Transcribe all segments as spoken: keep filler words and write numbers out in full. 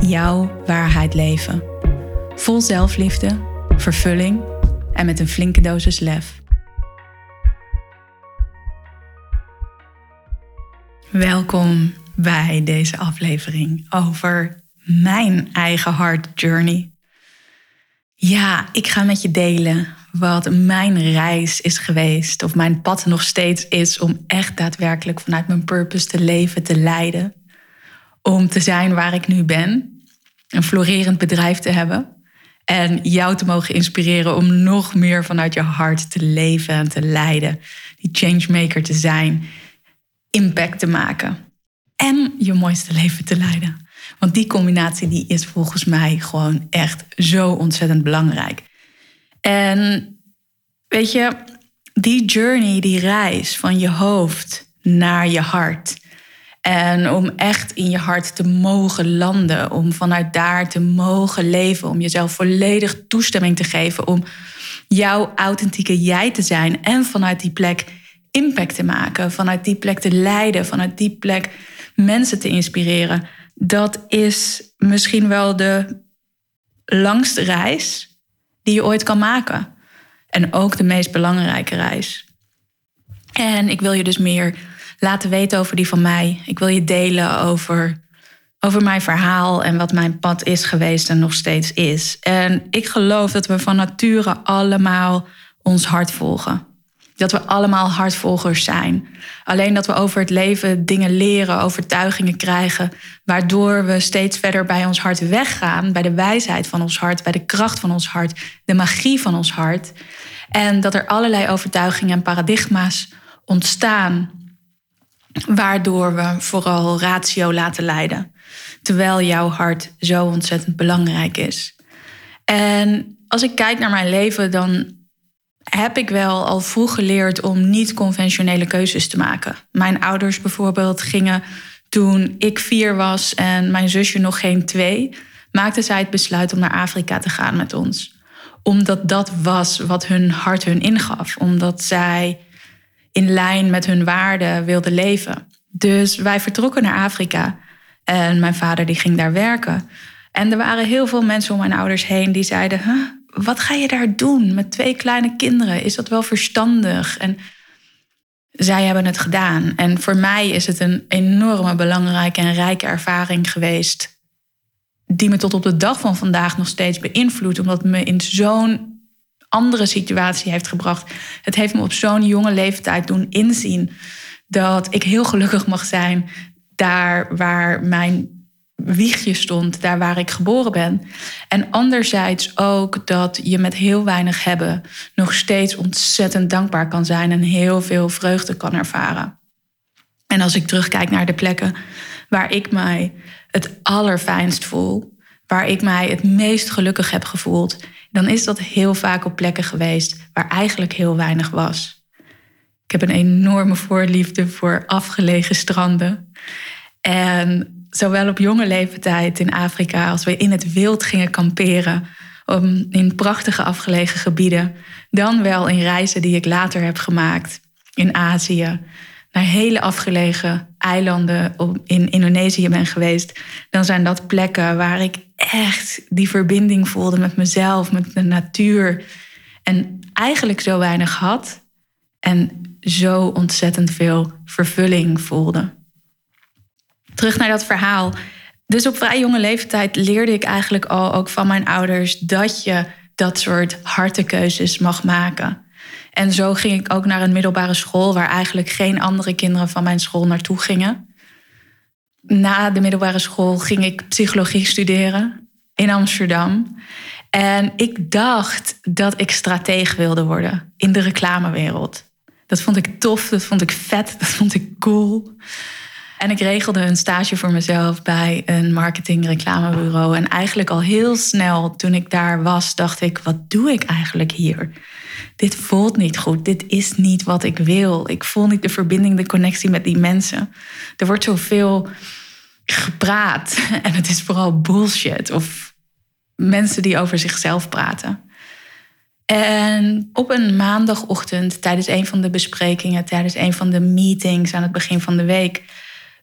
Jouw waarheid leven. Vol zelfliefde, vervulling en met een flinke dosis lef. Welkom bij deze aflevering over mijn eigen heart journey. Ja, ik ga met je delen wat mijn reis is geweest, of mijn pad nog steeds is om echt daadwerkelijk vanuit mijn purpose te leven, te leiden. Om te zijn waar ik nu ben, een florerend bedrijf te hebben en jou te mogen inspireren om nog meer vanuit je hart te leven en te leiden. Die changemaker te zijn, impact te maken en je mooiste leven te leiden. Want die combinatie die is volgens mij gewoon echt zo ontzettend belangrijk. En weet je, die journey, die reis van je hoofd naar je hart. En om echt in je hart te mogen landen, om vanuit daar te mogen leven, om jezelf volledig toestemming te geven, om jouw authentieke jij te zijn en vanuit die plek impact te maken, vanuit die plek te leiden, vanuit die plek mensen te inspireren. Dat is misschien wel de langste reis die je ooit kan maken. En ook de meest belangrijke reis. En ik wil je dus meer laten weten over die van mij. Ik wil je delen over, over mijn verhaal en wat mijn pad is geweest en nog steeds is. En ik geloof dat we van nature allemaal ons hart volgen. Dat we allemaal hartvolgers zijn. Alleen dat we over het leven dingen leren, overtuigingen krijgen, waardoor we steeds verder bij ons hart weggaan, bij de wijsheid van ons hart, bij de kracht van ons hart, de magie van ons hart. En dat er allerlei overtuigingen en paradigma's ontstaan, waardoor we vooral ratio laten leiden. Terwijl jouw hart zo ontzettend belangrijk is. En als ik kijk naar mijn leven, dan heb ik wel al vroeg geleerd om niet conventionele keuzes te maken. Mijn ouders bijvoorbeeld gingen toen ik vier was en mijn zusje nog geen twee, maakten zij het besluit om naar Afrika te gaan met ons. Omdat dat was wat hun hart hun ingaf. Omdat zij in lijn met hun waarden wilden leven. Dus wij vertrokken naar Afrika. En mijn vader die ging daar werken. En er waren heel veel mensen om mijn ouders heen die zeiden: huh, wat ga je daar doen met twee kleine kinderen? Is dat wel verstandig? En zij hebben het gedaan. En voor mij is het een enorme belangrijke en rijke ervaring geweest, die me tot op de dag van vandaag nog steeds beïnvloedt. Omdat me in zo'n andere situatie heeft gebracht. Het heeft me op zo'n jonge leeftijd doen inzien dat ik heel gelukkig mag zijn daar waar mijn wiegje stond, daar waar ik geboren ben. En anderzijds ook dat je met heel weinig hebben nog steeds ontzettend dankbaar kan zijn en heel veel vreugde kan ervaren. En als ik terugkijk naar de plekken waar ik mij het allerfijnst voel, waar ik mij het meest gelukkig heb gevoeld, dan is dat heel vaak op plekken geweest waar eigenlijk heel weinig was. Ik heb een enorme voorliefde voor afgelegen stranden. En zowel op jonge leeftijd in Afrika als we in het wild gingen kamperen, in prachtige afgelegen gebieden, dan wel in reizen die ik later heb gemaakt in Azië, naar hele afgelegen eilanden in Indonesië ben geweest, dan zijn dat plekken waar ik echt die verbinding voelde met mezelf, met de natuur. En eigenlijk zo weinig had en zo ontzettend veel vervulling voelde. Terug naar dat verhaal. Dus op vrij jonge leeftijd leerde ik eigenlijk al ook van mijn ouders dat je dat soort harte keuzes mag maken. En zo ging ik ook naar een middelbare school waar eigenlijk geen andere kinderen van mijn school naartoe gingen. Na de middelbare school ging ik psychologie studeren in Amsterdam. En ik dacht dat ik strateeg wilde worden in de reclamewereld. Dat vond ik tof, dat vond ik vet, dat vond ik cool. En ik regelde een stage voor mezelf bij een marketing-reclamebureau. En eigenlijk al heel snel toen ik daar was, dacht ik, wat doe ik eigenlijk hier? Dit voelt niet goed, dit is niet wat ik wil. Ik voel niet de verbinding, de connectie met die mensen. Er wordt zoveel gepraat en het is vooral bullshit. Of mensen die over zichzelf praten. En op een maandagochtend tijdens een van de besprekingen, tijdens een van de meetings aan het begin van de week,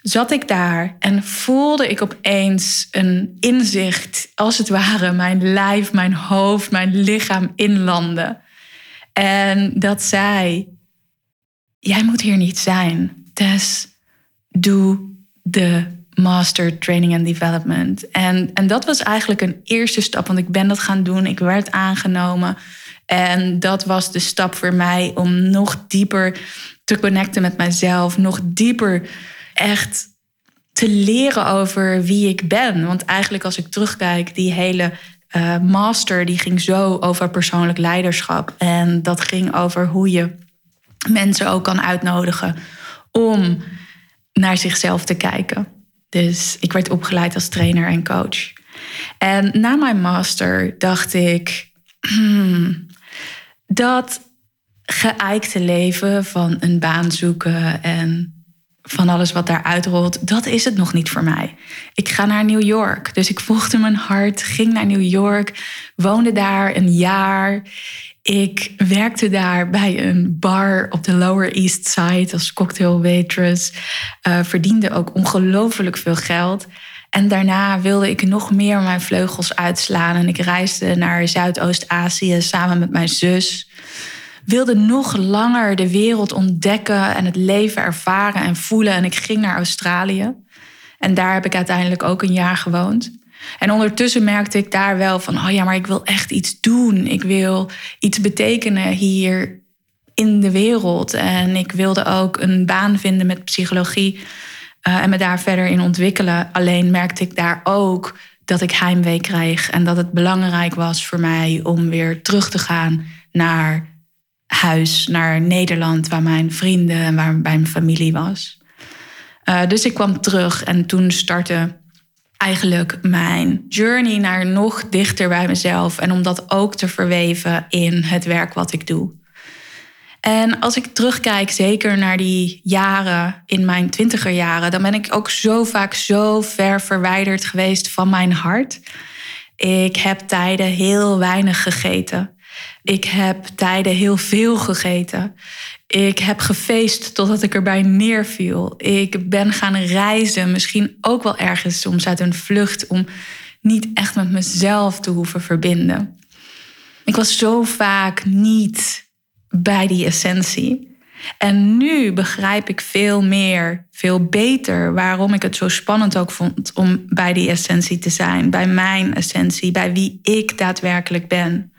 zat ik daar en voelde ik opeens een inzicht, als het ware, mijn lijf, mijn hoofd, mijn lichaam inlanden. En dat zei, jij moet hier niet zijn. Tess, doe de Master Training and Development. En, en dat was eigenlijk een eerste stap, want ik ben dat gaan doen. Ik werd aangenomen. En dat was de stap voor mij om nog dieper te connecten met mezelf. Nog dieper echt te leren over wie ik ben. Want eigenlijk als ik terugkijk, die hele uh, master die ging zo over persoonlijk leiderschap. En dat ging over hoe je mensen ook kan uitnodigen om naar zichzelf te kijken. Dus ik werd opgeleid als trainer en coach. En na mijn master dacht ik, hmm, dat geijkte leven van een baan zoeken en van alles wat daaruit rolt, dat is het nog niet voor mij. Ik ga naar New York. Dus ik volgde mijn hart, ging naar New York, woonde daar een jaar. Ik werkte daar bij een bar op de Lower East Side als cocktail waitress. Uh, verdiende ook ongelooflijk veel geld. En daarna wilde ik nog meer mijn vleugels uitslaan. En ik reisde naar Zuidoost-Azië samen met mijn zus. Wilde nog langer de wereld ontdekken en het leven ervaren en voelen. En ik ging naar Australië. En daar heb ik uiteindelijk ook een jaar gewoond. En ondertussen merkte ik daar wel van, oh ja, maar ik wil echt iets doen. Ik wil iets betekenen hier in de wereld. En ik wilde ook een baan vinden met psychologie uh, en me daar verder in ontwikkelen. Alleen merkte ik daar ook dat ik heimwee kreeg en dat het belangrijk was voor mij om weer terug te gaan naar huis, naar Nederland, waar mijn vrienden en waar mijn familie was. Uh, dus ik kwam terug en toen startte eigenlijk mijn journey naar nog dichter bij mezelf en om dat ook te verweven in het werk wat ik doe. En als ik terugkijk, zeker naar die jaren in mijn twintiger jaren, dan ben ik ook zo vaak zo ver verwijderd geweest van mijn hart. Ik heb tijden heel weinig gegeten. Ik heb tijden heel veel gegeten. Ik heb gefeest totdat ik erbij neerviel. Ik ben gaan reizen, misschien ook wel ergens soms uit een vlucht, om niet echt met mezelf te hoeven verbinden. Ik was zo vaak niet bij die essentie. En nu begrijp ik veel meer, veel beter waarom ik het zo spannend ook vond om bij die essentie te zijn. Bij mijn essentie, bij wie ik daadwerkelijk ben.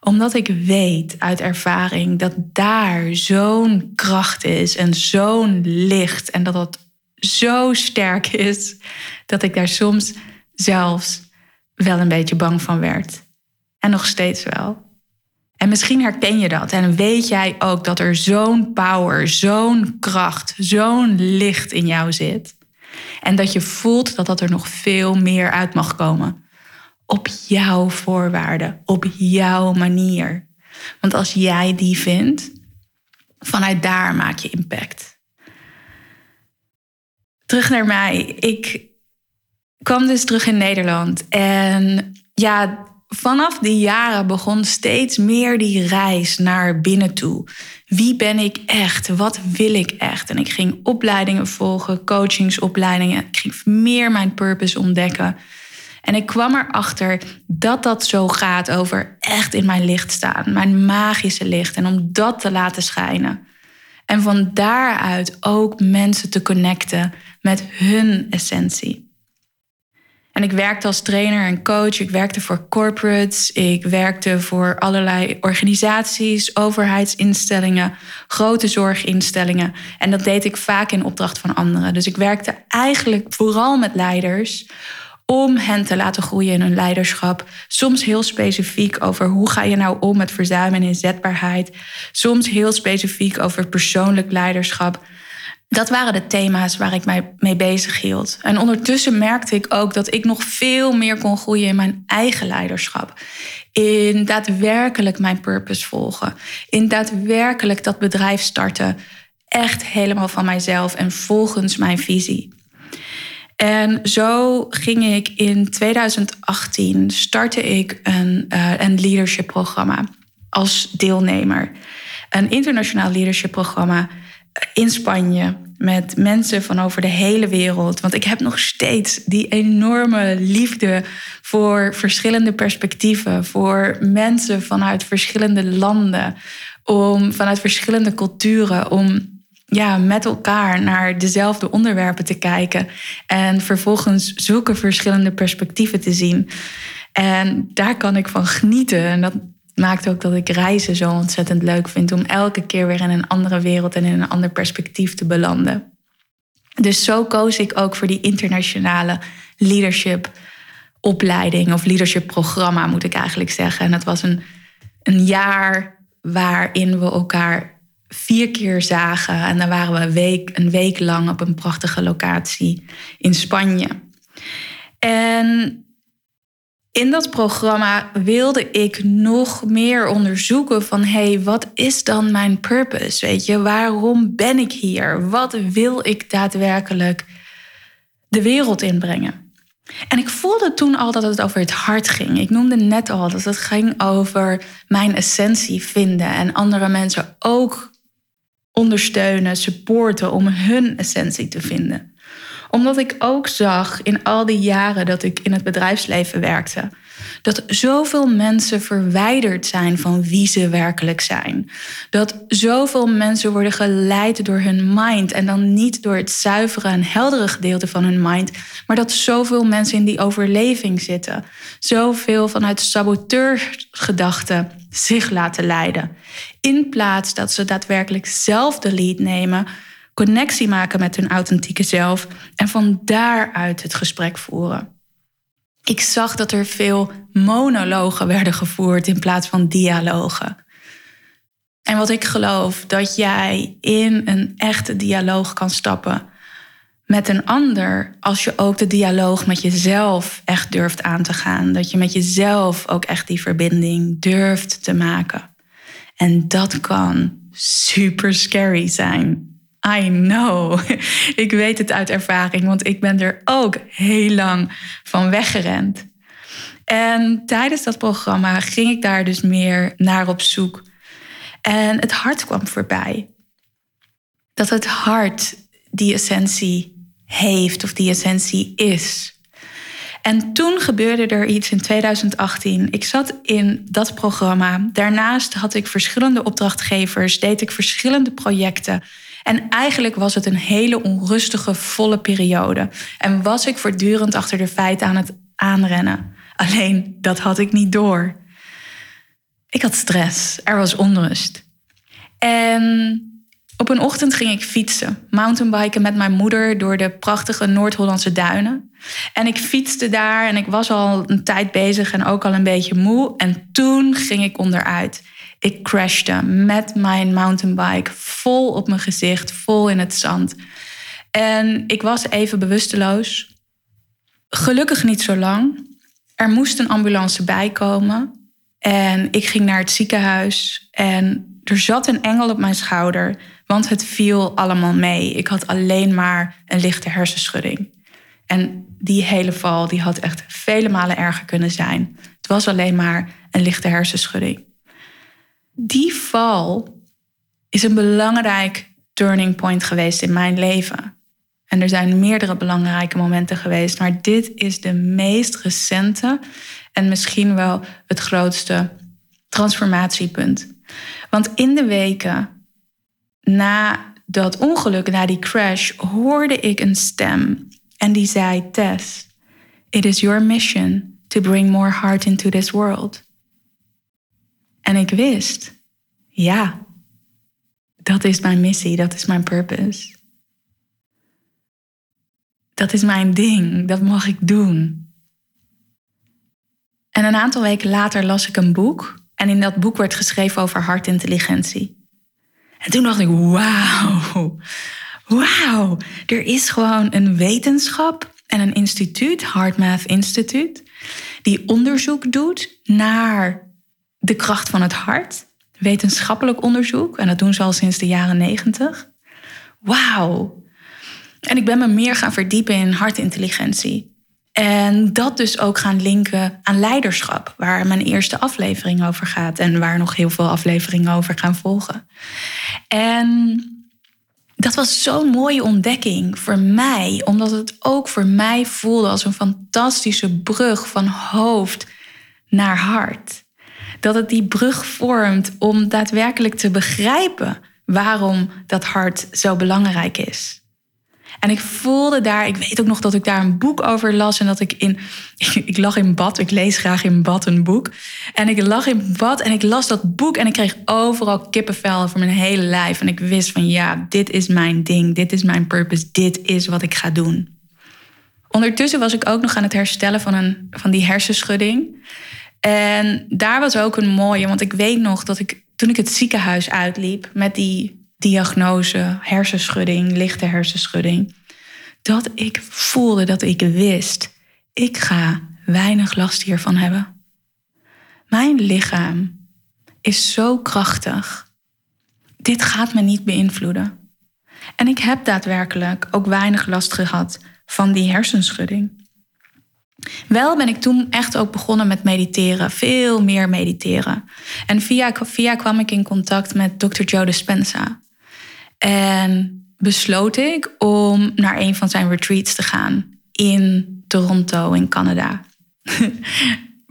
Omdat ik weet uit ervaring dat daar zo'n kracht is en zo'n licht. En dat dat zo sterk is dat ik daar soms zelfs wel een beetje bang van werd. En nog steeds wel. En misschien herken je dat en weet jij ook dat er zo'n power, zo'n kracht, zo'n licht in jou zit. En dat je voelt dat dat er nog veel meer uit mag komen. Op jouw voorwaarden, op jouw manier. Want als jij die vindt, vanuit daar maak je impact. Terug naar mij. Ik kwam dus terug in Nederland. En ja, vanaf die jaren begon steeds meer die reis naar binnen toe. Wie ben ik echt? Wat wil ik echt? En ik ging opleidingen volgen, coachingsopleidingen. Ik ging meer mijn purpose ontdekken. En ik kwam erachter dat dat zo gaat over echt in mijn licht staan. Mijn magische licht. En om dat te laten schijnen. En van daaruit ook mensen te connecten met hun essentie. En ik werkte als trainer en coach. Ik werkte voor corporates. Ik werkte voor allerlei organisaties, overheidsinstellingen, grote zorginstellingen. En dat deed ik vaak in opdracht van anderen. Dus ik werkte eigenlijk vooral met leiders, om hen te laten groeien in hun leiderschap. Soms heel specifiek over hoe ga je nou om met verzuim en inzetbaarheid. Soms heel specifiek over persoonlijk leiderschap. Dat waren de thema's waar ik mij mee bezig hield. En ondertussen merkte ik ook dat ik nog veel meer kon groeien in mijn eigen leiderschap. In daadwerkelijk mijn purpose volgen. In daadwerkelijk dat bedrijf starten. Echt helemaal van mijzelf en volgens mijn visie. En zo ging ik in tweeduizend achttien startte ik een, uh, een leadership programma als deelnemer. Een internationaal leadership programma in Spanje met mensen van over de hele wereld. Want ik heb nog steeds die enorme liefde voor verschillende perspectieven, voor mensen vanuit verschillende landen, om vanuit verschillende culturen, om ja, met elkaar naar dezelfde onderwerpen te kijken en vervolgens zulke verschillende perspectieven te zien. En daar kan ik van genieten. En dat maakt ook dat ik reizen zo ontzettend leuk vind, om elke keer weer in een andere wereld en in een ander perspectief te belanden. Dus zo koos ik ook voor die internationale leadership opleiding of leadership programma, moet ik eigenlijk zeggen. En dat was een, een jaar waarin we elkaar vier keer zagen. En dan waren we een week, een week lang op een prachtige locatie in Spanje. En in dat programma wilde ik nog meer onderzoeken van, hé, hey, wat is dan mijn purpose? Weet je, waarom ben ik hier? Wat wil ik daadwerkelijk de wereld inbrengen? En ik voelde toen al dat het over het hart ging. Ik noemde net al dat het ging over mijn essentie vinden en andere mensen ook ondersteunen, supporten om hun essentie te vinden. Omdat ik ook zag in al die jaren dat ik in het bedrijfsleven werkte, dat zoveel mensen verwijderd zijn van wie ze werkelijk zijn. Dat zoveel mensen worden geleid door hun mind en dan niet door het zuivere en heldere gedeelte van hun mind, maar dat zoveel mensen in die overleving zitten. Zoveel vanuit saboteurgedachten zich laten leiden. In plaats dat ze daadwerkelijk zelf de lead nemen, connectie maken met hun authentieke zelf en van daaruit het gesprek voeren. Ik zag dat er veel monologen werden gevoerd in plaats van dialogen. En wat ik geloof, dat jij in een echte dialoog kan stappen met een ander, als je ook de dialoog met jezelf echt durft aan te gaan. Dat je met jezelf ook echt die verbinding durft te maken. En dat kan super scary zijn. I know, ik weet het uit ervaring, want ik ben er ook heel lang van weggerend. En tijdens dat programma ging ik daar dus meer naar op zoek. En het hart kwam voorbij. Dat het hart die essentie heeft of die essentie is. En toen gebeurde er iets in tweeduizend achttien. Ik zat in dat programma. Daarnaast had ik verschillende opdrachtgevers, deed ik verschillende projecten. En eigenlijk was het een hele onrustige, volle periode. En was ik voortdurend achter de feiten aan het aanrennen. Alleen, dat had ik niet door. Ik had stress. Er was onrust. En op een ochtend ging ik fietsen. Mountainbiken met mijn moeder door de prachtige Noord-Hollandse duinen. En ik fietste daar en ik was al een tijd bezig en ook al een beetje moe. En toen ging ik onderuit. Ik crashte met mijn mountainbike vol op mijn gezicht, vol in het zand. En ik was even bewusteloos. Gelukkig niet zo lang. Er moest een ambulance bij komen. En ik ging naar het ziekenhuis. En er zat een engel op mijn schouder, want het viel allemaal mee. Ik had alleen maar een lichte hersenschudding. En die hele val die had echt vele malen erger kunnen zijn. Het was alleen maar een lichte hersenschudding. Die val is een belangrijk turning point geweest in mijn leven. En er zijn meerdere belangrijke momenten geweest. Maar dit is de meest recente en misschien wel het grootste transformatiepunt. Want in de weken na dat ongeluk, na die crash, hoorde ik een stem. En die zei, Tess, it is your mission to bring more heart into this world. En ik wist, ja, dat is mijn missie, dat is mijn purpose. Dat is mijn ding, dat mag ik doen. En een aantal weken later las ik een boek. En in dat boek werd geschreven over hartintelligentie. En toen dacht ik, wauw, wauw, er is gewoon een wetenschap en een instituut, HeartMath Institute, die onderzoek doet naar de kracht van het hart. Wetenschappelijk onderzoek. En dat doen ze al sinds de jaren negentig. Wauw. En ik ben me meer gaan verdiepen in hartintelligentie. En dat dus ook gaan linken aan leiderschap, waar mijn eerste aflevering over gaat en waar nog heel veel afleveringen over gaan volgen. En dat was zo'n mooie ontdekking voor mij, omdat het ook voor mij voelde als een fantastische brug van hoofd naar hart. Dat het die brug vormt om daadwerkelijk te begrijpen waarom dat hart zo belangrijk is. En ik voelde daar, ik weet ook nog dat ik daar een boek over las. En dat ik in, ik lag in bad, ik lees graag in bad een boek. En ik lag in bad en ik las dat boek. En ik kreeg overal kippenvel over mijn hele lijf. En ik wist van ja, dit is mijn ding, dit is mijn purpose, dit is wat ik ga doen. Ondertussen was ik ook nog aan het herstellen van, een, van die hersenschudding. En daar was ook een mooie, want ik weet nog dat ik toen ik het ziekenhuis uitliep met die diagnose, hersenschudding, lichte hersenschudding, dat ik voelde, dat ik wist, ik ga weinig last hiervan hebben. Mijn lichaam is zo krachtig. Dit gaat me niet beïnvloeden. En ik heb daadwerkelijk ook weinig last gehad van die hersenschudding. Wel ben ik toen echt ook begonnen met mediteren, veel meer mediteren. En via, via kwam ik in contact met dokter Joe Dispenza. En besloot ik om naar een van zijn retreats te gaan in Toronto in Canada.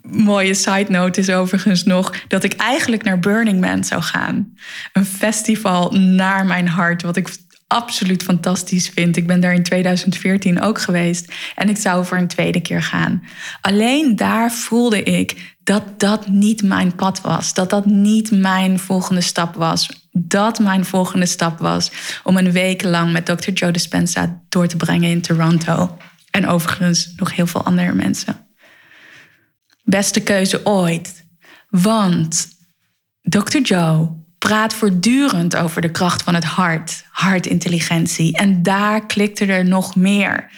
Mooie side note is overigens nog dat ik eigenlijk naar Burning Man zou gaan. Een festival naar mijn hart, wat ik absoluut fantastisch vind. Ik ben daar in tweeduizend veertien ook geweest en ik zou voor een tweede keer gaan. Alleen daar voelde ik dat dat niet mijn pad was. Dat dat niet mijn volgende stap was. Dat mijn volgende stap was om een week lang met dokter Joe Dispenza door te brengen in Toronto. En overigens nog heel veel andere mensen. Beste keuze ooit. Want dokter Joe praat voortdurend over de kracht van het hart, hartintelligentie. En daar klikte er nog meer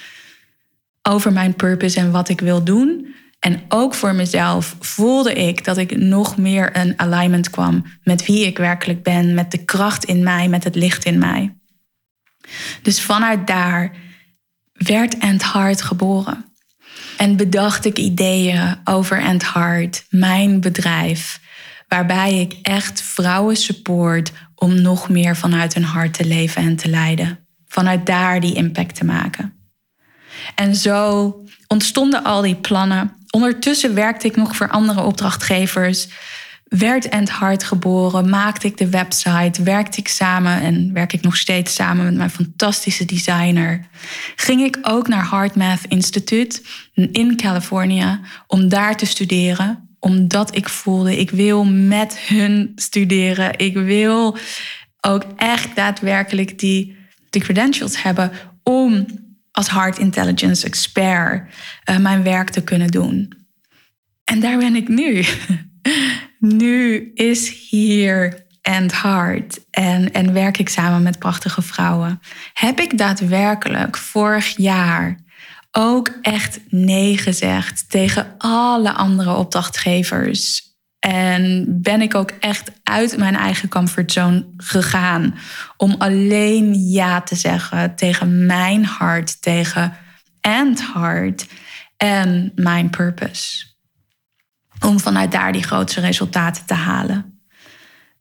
over mijn purpose en wat ik wil doen. En ook voor mezelf voelde ik dat ik nog meer een alignment kwam met wie ik werkelijk ben, met de kracht in mij, met het licht in mij. Dus vanuit daar werd And Heart geboren. En bedacht ik ideeën over And Heart, mijn bedrijf, waarbij ik echt vrouwen support om nog meer vanuit hun hart te leven en te leiden. Vanuit daar die impact te maken. En zo ontstonden al die plannen. Ondertussen werkte ik nog voor andere opdrachtgevers. Werd And Heart geboren, maakte ik de website, werkte ik samen en werk ik nog steeds samen met mijn fantastische designer. Ging ik ook naar HeartMath Institute in Californië om daar te studeren. Omdat ik voelde, ik wil met hun studeren. Ik wil ook echt daadwerkelijk die, die credentials hebben om als Heart Intelligence expert uh, mijn werk te kunnen doen. En daar ben ik nu. Nu is hier And Heart. En, en werk ik samen met prachtige vrouwen. Heb ik daadwerkelijk vorig jaar ook echt nee gezegd tegen alle andere opdrachtgevers. En ben ik ook echt uit mijn eigen comfortzone gegaan om alleen ja te zeggen tegen mijn hart, tegen And Heart en mijn purpose. Om vanuit daar die grootste resultaten te halen.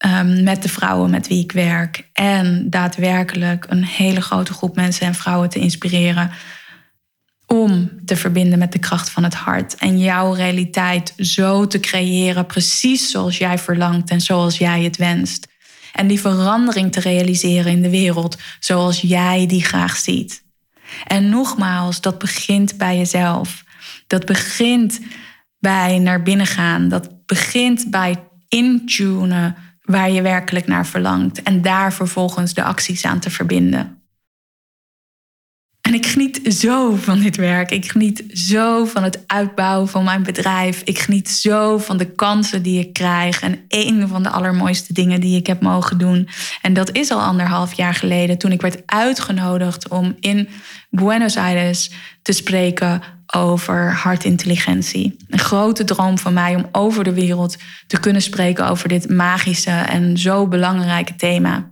Um, met de vrouwen met wie ik werk. En daadwerkelijk een hele grote groep mensen en vrouwen te inspireren om te verbinden met de kracht van het hart en jouw realiteit zo te creëren, precies zoals jij verlangt en zoals jij het wenst. En die verandering te realiseren in de wereld, zoals jij die graag ziet. En nogmaals, dat begint bij jezelf. Dat begint bij naar binnen gaan. Dat begint bij intunen waar je werkelijk naar verlangt en daar vervolgens de acties aan te verbinden. En ik geniet zo van dit werk. Ik geniet zo van het uitbouwen van mijn bedrijf. Ik geniet zo van de kansen die ik krijg. En een van de allermooiste dingen die ik heb mogen doen. En dat is al anderhalf jaar geleden toen ik werd uitgenodigd om in Buenos Aires te spreken over hartintelligentie. Een grote droom van mij om over de wereld te kunnen spreken over dit magische en zo belangrijke thema.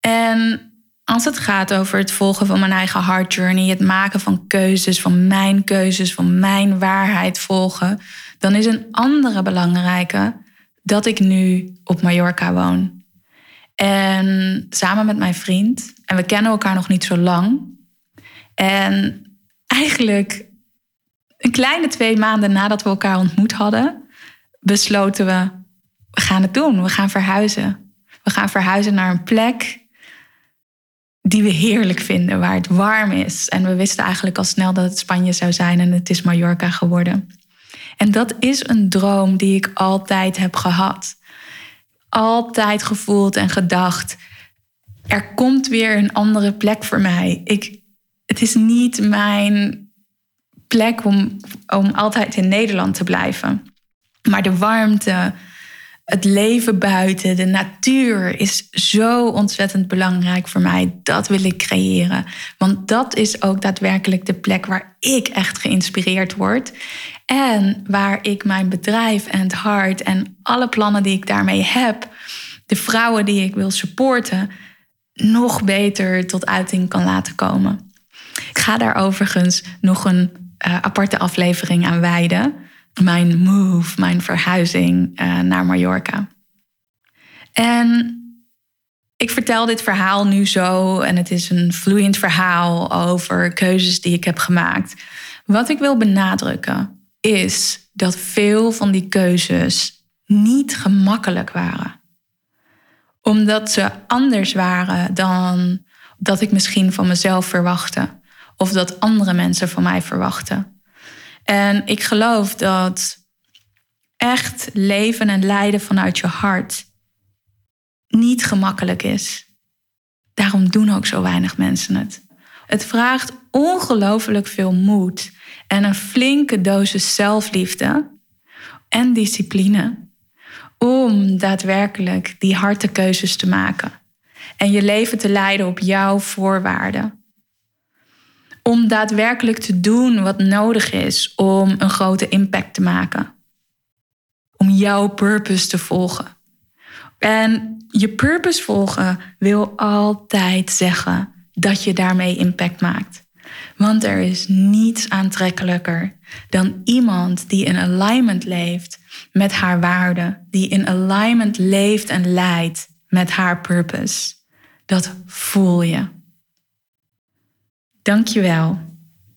En als het gaat over het volgen van mijn eigen heart journey, het maken van keuzes, van mijn keuzes, van mijn waarheid volgen, dan is een andere belangrijke dat ik nu op Mallorca woon. En samen met mijn vriend, en we kennen elkaar nog niet zo lang. En eigenlijk een kleine twee maanden nadat we elkaar ontmoet hadden, besloten we, we gaan het doen, we gaan verhuizen. We gaan verhuizen naar een plek die we heerlijk vinden, waar het warm is. En we wisten eigenlijk al snel dat het Spanje zou zijn en het is Mallorca geworden. En dat is een droom die ik altijd heb gehad. Altijd gevoeld en gedacht, er komt weer een andere plek voor mij. Ik, het is niet mijn plek om, om altijd in Nederland te blijven. Maar de warmte, het leven buiten, de natuur is zo ontzettend belangrijk voor mij. Dat wil ik creëren. Want dat is ook daadwerkelijk de plek waar ik echt geïnspireerd word. En waar ik mijn bedrijf en het hart en alle plannen die ik daarmee heb, de vrouwen die ik wil supporten, nog beter tot uiting kan laten komen. Ik ga daar overigens nog een uh, aparte aflevering aan wijden. Mijn move, mijn verhuizing uh, naar Mallorca. En ik vertel dit verhaal nu zo, en het is een vloeiend verhaal over keuzes die ik heb gemaakt. Wat ik wil benadrukken is dat veel van die keuzes niet gemakkelijk waren. Omdat ze anders waren dan dat ik misschien van mezelf verwachtte. Of dat andere mensen van mij verwachten. En ik geloof dat echt leven en leiden vanuit je hart niet gemakkelijk is. Daarom doen ook zo weinig mensen het. Het vraagt ongelooflijk veel moed en een flinke dosis zelfliefde en discipline om daadwerkelijk die harde keuzes te maken en je leven te leiden op jouw voorwaarden. Om daadwerkelijk te doen wat nodig is om een grote impact te maken. Om jouw purpose te volgen. En je purpose volgen wil altijd zeggen dat je daarmee impact maakt. Want er is niets aantrekkelijker dan iemand die in alignment leeft met haar waarden. Die in alignment leeft en leidt met haar purpose. Dat voel je. Dankjewel.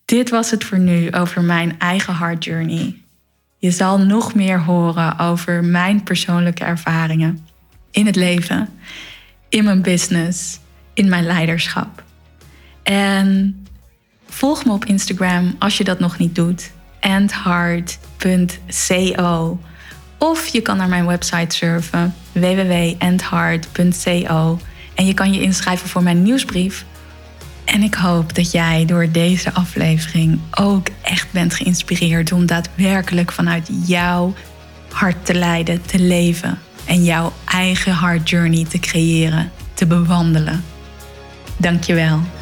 Dit was het voor nu over mijn eigen heart journey. Je zal nog meer horen over mijn persoonlijke ervaringen. In het leven, in mijn business, in mijn leiderschap. En volg me op Instagram als je dat nog niet doet. and heart dot co Of je kan naar mijn website surfen. w w w dot and heart dot co En je kan je inschrijven voor mijn nieuwsbrief. En ik hoop dat jij door deze aflevering ook echt bent geïnspireerd om daadwerkelijk vanuit jouw hart te leiden, te leven. En jouw eigen heart journey te creëren, te bewandelen. Dankjewel.